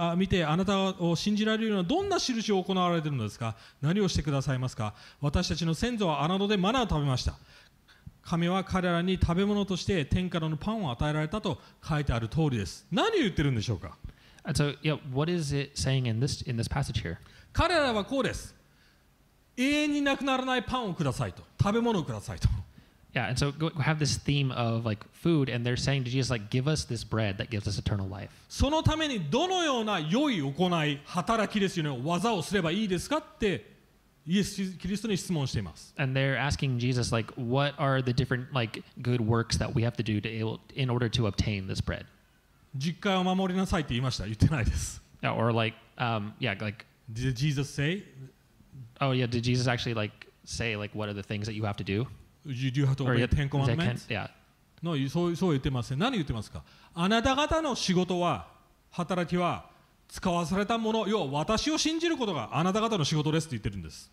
たを信じられるようなどんな印を行われているのですか。何をしてくださいますか。私たちの先祖は穴でマナーを食べました。神は彼らに食べ物として天からのパンを与えられたと書いてある通りです。何を言ってるんでしょうか。And so, yeah, what is it saying in this passage here? 彼らはこうです。Yeah, and so we have this theme of like food, and they're saying to Jesus, like, give us this bread that gives us eternal life. And they're asking Jesus, like, what are the different like good works that we have to do to in order to obtain this bread? Or like, yeah, like. Did Jesus say? Oh yeah, did Jesus actually like say like what are the things that you have to do? You have to obey 10 commandments? Yeah. No, so言ってません。何言ってますか？あなた方の仕事は、働きは、使わされたもの、要は私を信じることがあなた方の仕事ですって言ってるんです。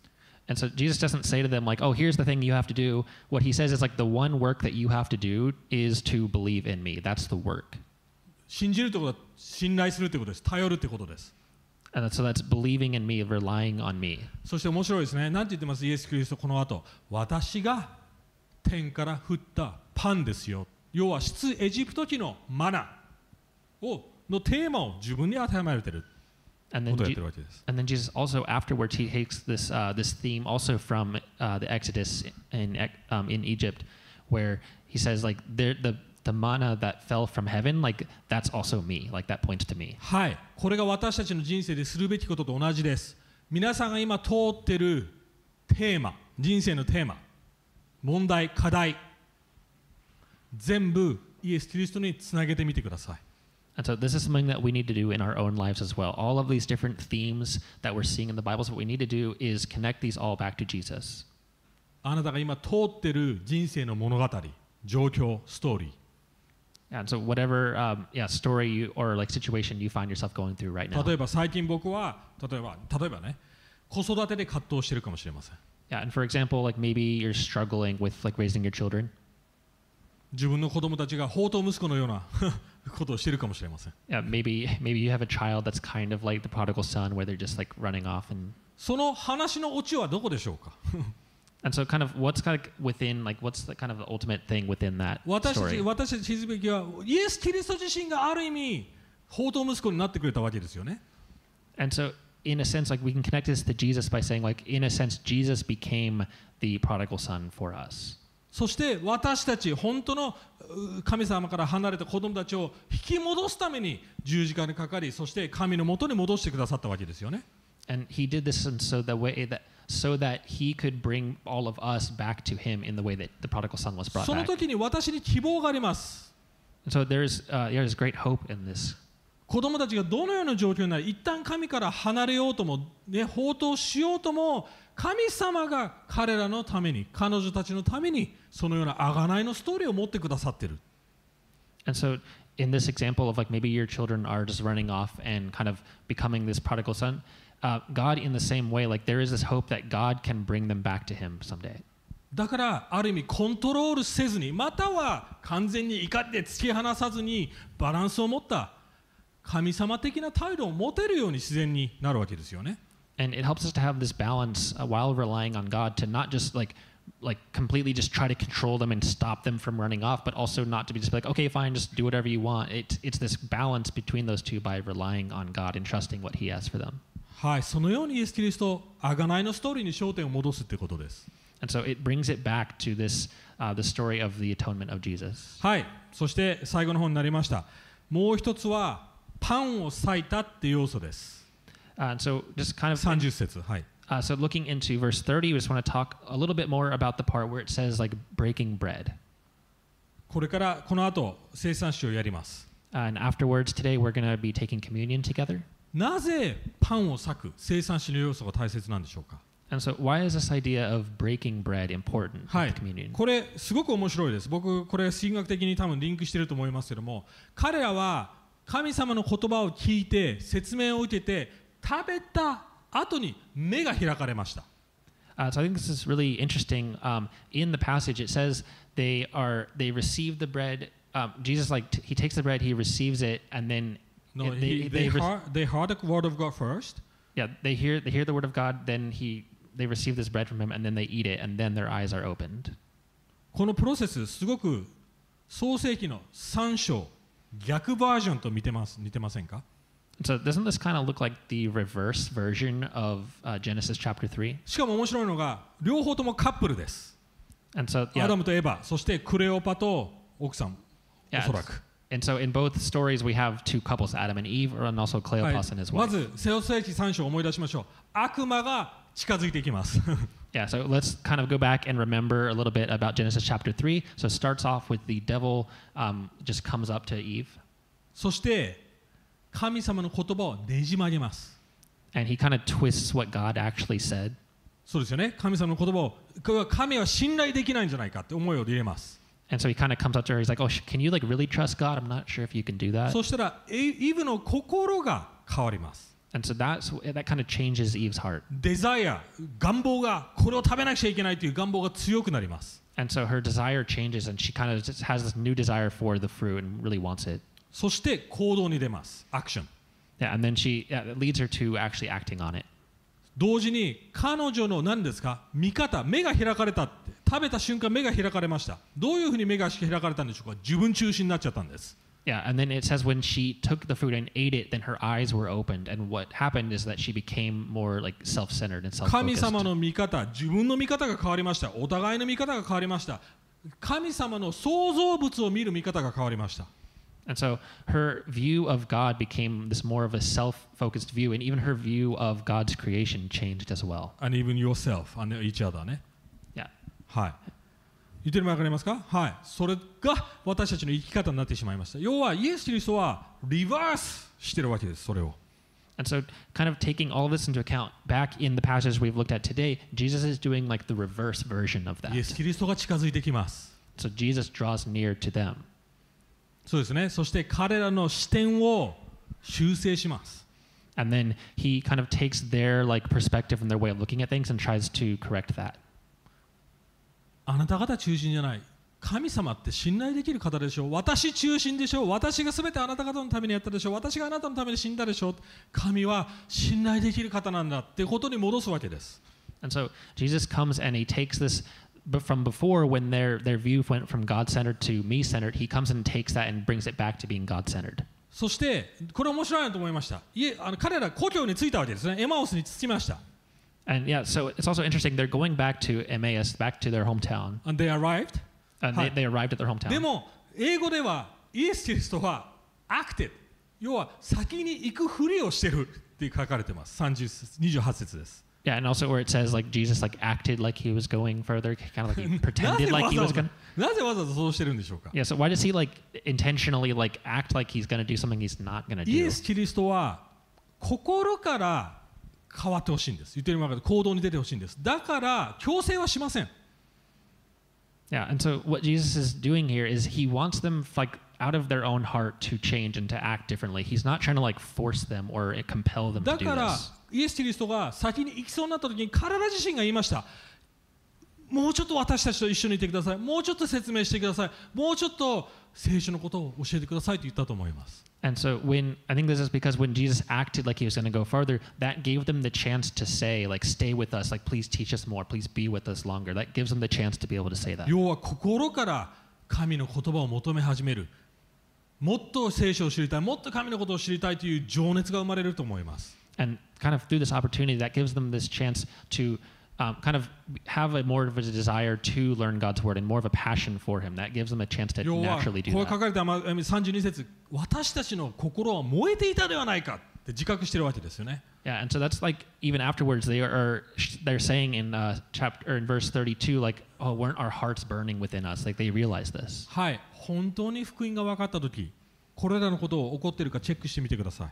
And so Jesus doesn't say to them like, "Oh, here's the thing you have to do." What he says is like the one work that you have to do is to believe in me. That's the work. 信じるってことは信頼するってことです。頼るってことです。And so that's believing in me, relying on me. そして面白いですね。なんて言ってます？イエス・キリストこの後、私が天から降ったパンですよ。要は出エジプト記のマナをのテーマを自分に当てはめられている。And then Jesus also afterwards he takes this this theme also from the Exodus in Egypt, where he says like the manna that fell from heaven, like that's also me, like that points to me. はい、これが私たちの人生でするべきことと同じです。皆さんが今通っているテーマ、人生のテーマ、問題、課題、全部イエス・キリストにつなげてみてください。And so this is something that we need to do in our own lives as well. All of these different themes that we're seeing in the Bible, so what we need to do is connect these all back to Jesus. あなたが今通っている人生の物語、状況、ストーリー。And so whatever yeah, story you, or like situation you find yourself going through right now. 例えばね、子育てで葛藤しているかもしれません。Yeah, and for example, like maybe you're struggling with like raising your children. 自分の子供たちが放蕩息子のようなことをしているかもしれません。Yeah, maybe you have a child that's kind of like the prodigal son, where they're just like running off and. その話のオチはどこでしょうか？And so kind of what's kind of within, like what's the kind of the ultimate thing within that story? 私たち気づきはイエス・キリスト自身がある意味放蕩息子になってくれたわけですよね。And so in a sense like we can connect this to Jesus by saying like in a sense Jesus became the prodigal son for us. そして私たち本当の神様から離れた子供たちを引き戻すために十字架にかかり、そして神のもとに戻してくださったわけですよね。And he did this in so that he could bring all of us back to him in the way that the prodigal son was brought back. And so there's great hope in this. And so in this example of like maybe your children are just running off and kind of becoming this prodigal son, God in the same way, like there is this hope that God can bring them back to him someday. だからある意味コントロールせずに、または完全に怒って突き放さずに、バランスを持った神様的な態度を持てるように自然になるわけですよね。And it helps us to have this balance while relying on God to not just like completely just try to control them and stop them from running off, but also not to be just like, okay, fine, just do whatever you want. It's this balance between those two by relying on God and trusting what he has for them. はい、そのようにイエス・キリスト、贖いのストーリーに焦点を戻すってことです。And so it brings it back to this the story of the atonement of Jesus. はい、そして最後の方になりました。もう一つはパンを裂いたっていう要素です。And so just kind of 30節、はい。So looking into verse 30, we just want to talk a little bit more about the part where it says like breaking bread. これからこの後聖餐式をやります。And afterwards today we're going to be taking communion together. なぜパンを裂く生産式の要素が大切なんでしょうか。And so why is this idea of breaking bread important in communion? これすごく面白いです。僕これ神学的に多分リンクしていると思いますけども、彼らは神様の言葉を聞いて説明を受けて食べた後に目が開かれました。So I think this is really interesting. In the passage, it says they received the bread. Jesus he takes the bread, he receives it, and then No, they heard the word of God first. Yeah, they hear the word of God, then they receive this bread from him, and then they eat it, and then their eyes are opened. このプロセスすごく創世記の3章逆バージョンと似てませんか? So doesn't this kind of look like the reverse version of Genesis chapter 3? しかも面白いのが両方ともカップルです。And so, yeah. アダムとエヴァ、そしてクレオパと奥さん、おそらく。And so in both stories we have two couples, Adam and Eve, and also Cleopas and his wife. まず創世記3章を思い出しましょう。悪魔が近づいていきます。Yeah, so let's kind of go back and remember a little bit about Genesis chapter 3. So it starts off with the devil just comes up to Eve. そして神様の言葉をねじ曲げます。And he kind of twists what God actually said. そうですよね。神様の言葉を神は信頼できないんじゃないかって思いを入れます。And so he kind of comes up to her. He's like, "Oh, can you like really trust God? I'm not sure if you can do that." そしたらイブの心が変わります。And so that kind of changes Eve's heart. デザイア、願望がこれを食べなくちゃいけないという願望が強くなります。And so her desire changes, and she kind of just has this new desire for the fruit and really wants it. そして行動に出ます。アクション。Yeah, and then she it leads her to actually acting on it. 同時に彼女の何ですか？見方、目が開かれたって。食べた瞬間目が開かれました。どういうふうに目が開かれたんでしょうか？自分中心になっちゃったんです。Yeah, and then it says when she took the food and ate it, then her eyes were opened, and what happened is that she became more like self-centered and self-focused. 神様の見方、自分の見方が変わりました。お互いの見方が変わりました。神様の創造物を見る見方が変わりました。And so her view of God became this more of a self-focused view, and even her view of God's creation changed as well. And even yourself and each other, ね。Yeah. はい。言ってるのわかりますか？はい。それが私たちの生き方になってしまいました。要はイエス・キリストはリバースしてるわけです。それを。And so, kind of taking all this into account, back in the passage we've looked at today, Jesus is doing like the reverse version of that. イエス・キリストが近づいてきます。So Jesus draws near to them.そうですね。そして彼らの視点を修正します。And then he kind of takes their like perspective and their way of looking at things and tries to correct that. あなた方中心じゃない。神様って信頼できる方でしょう。私中心でしょう。私がすべてあなた方のためにやったでしょう。私があなたのために死んだでしょう。神は信頼できる方なんだってことに戻すわけです。And so Jesus comes and he takes this.But from before, when their view went from God-centered to me-centered, he comes and takes that and brings it back to being God-centered. そしてこれ面白いなと思いました。彼ら故郷に着いたわけですね。エマオスに着きました。And yeah, so it's also interesting. They're going back to Emmaus, back to their hometown. And they arrived. And they arrived at their hometown. でも英語ではイエス・キリストはacted、要は先に行くふりをしてるって書かれてます。28節です。Yeah, and also where it says like Jesus like acted like he was going further, kind of like he pretended like he was going. なぜわざとそうしてるんでしょうか? Yeah, so why does he like intentionally like act like he's going to do something he's not going to do? イエス・キリストは心から変わってほしいんです。言ってるままで行動に出てほしいんです。だから強制はしません。Yeah, and so what Jesus is doing here is he wants them like out of their own heart to change and to act differently. He's not trying to like force them or compel them to do this.イエス・キリストが先に行きそうになった時に彼ら自身が言いました。もうちょっと私たちと一緒にいてください。もうちょっと説明してください。もうちょっと聖書のことを教えてくださいと言ったと思います。And so when I think this is because when Jesus acted like he was going to go further, that gave them the chance to say like stay with us, like please teach us more, please be with us longer. That gives them the chance to be able to say that. 要は心から神の言葉を求め始める。もっと聖書を知りたい、もっと神のことを知りたいという情熱が生まれると思います。And kind of through this opportunity, that gives them this chance to kind of have a more of a desire to learn God's word and more of a passion for Him. That gives them a chance to naturally do that. ここ書かれた32節、私たちの心は燃えていたではないかって自覚してるわけですよね。Yeah, and so that's like even afterwards they're saying in verse 32 like, oh, weren't our hearts burning within us? Like they realize this. はい、本当に福音が分かったとき、これらのことを起こってるかチェックしてみてください。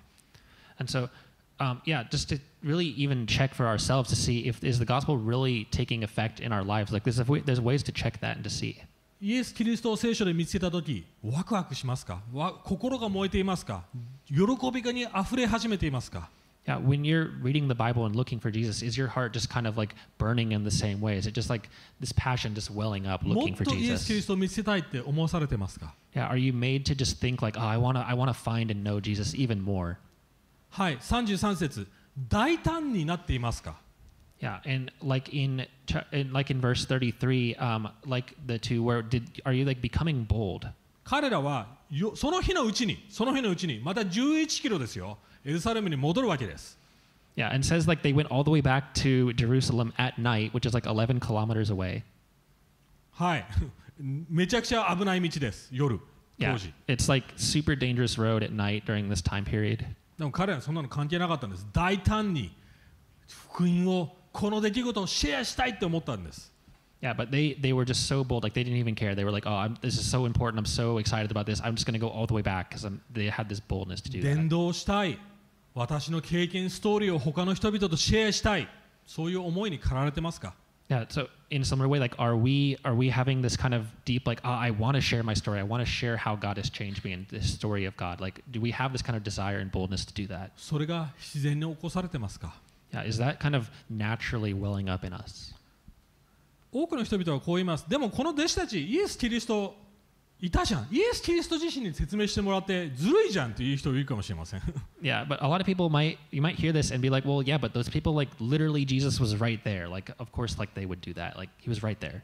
And so.Yeah, just to really even check for ourselves to see if is the gospel really taking effect in our lives. Like there's ways to check that and to see. イエス・キリストを聖書で見つけたとき、ワクワクしますか？心が燃えていますか？喜びにあふれ始めていますか？ Yeah, when you're reading the Bible and looking for Jesus, is your heart just kind of like burning in the same way? Is it just like this passion just welling up looking for Jesus? もっとイエス・キリストを見つけたいって思わされてますか？ Yeah, are you made to just think like, oh, I wanna find and know Jesus even more?はい、33節、大胆になっていますか? Yeah, and like in verse 33, like the two where are you like becoming bold? 彼らはその日のうちに、また11キロですよ。Yeah, and it says like they went all the way back to Jerusalem at night, which is like 11 kilometers away. Yeah, it's like super dangerous road at night during this time period. Yeah, but they were just so bold, like they didn't even care. They were like, oh, this is so important. I'm so excited about this. I'm just going to go all the way back because they had this boldness to do that. Yeah, so in a similar way, like are we having this kind of deep, like, oh, I want to share my story. I want to share how God has changed me and this story of God. Like, do we have this kind of desire and boldness to do that? Yeah, is that kind of naturally welling up in us? 多くの人々はこう言います。でもこの弟子たち、イエス・キリストいたじゃん。イエス・キリスト自身に説明してもらってずるいじゃんっていう人いるかもしれません。Yeah, but a lot of people might hear this and be like, well, yeah, but those people, like, literally Jesus was right there. Like, of course, like, they would do that. Like, he was right there.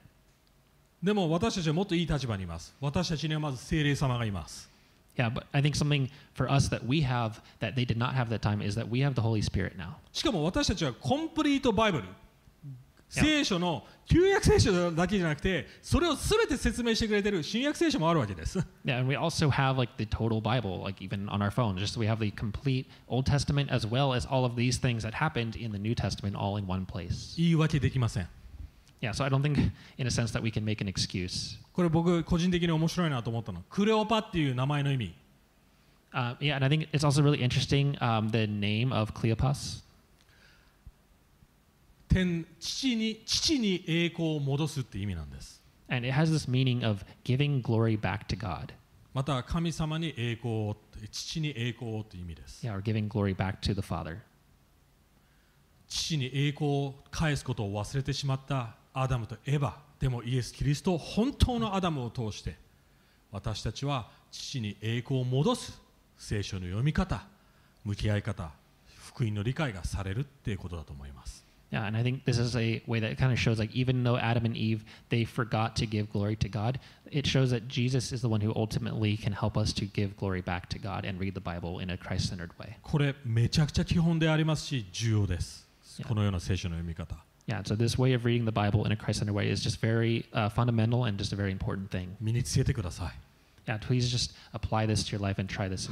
でも私たちはもっといい立場にいます。私たちにはまず聖霊様がいます。Yeah, but I think something for us that we have that they did not have that time is that we have the Holy Spirit now. しかも私たちはコンプリートバイブル。聖書の旧約聖書だけじゃなくて、それを全て説明してくれている新約聖書もあるわけです。Yeah, and we also have like the total Bible, like even on our phone. Just we have the complete Old Testament as well as all of these things that happened in the New Testament all in one place. 言い訳できません。Yeah, so I don't think in a sense that we can make an excuse. これ僕個人的に面白いなと思ったの。クレオパっていう名前の意味。Yeah, and I think it's also really interesting the name of Cleopas. 父に栄光を戻すって意味なんです。And it has this meaning of giving glory back to God. また神様に栄光を、父に栄光をって意味です。Yeah, or giving glory back to the Father. 父に栄光を返すことを忘れてしまったアダムとエヴァ、でもイエス・キリスト、本当のアダムを通して、私たちは父に栄光を戻す聖書の読み方、向き合い方、福音の理解がされるっていうことだと思います。Yeah, and I think this is a way that kind of shows, like, even though Adam and Eve, they forgot to give glory to God, it shows that Jesus is the one who ultimately can help us to give glory back to God and read the Bible in a Christ-centered way. これめちゃくちゃ基本でありますし、重要です。このような聖書の読み方。Yeah, so this way of reading the Bible in a Christ-centered way is just very fundamental and just a very important thing. 身につけてください。Yeah, please just apply this to your life and try this.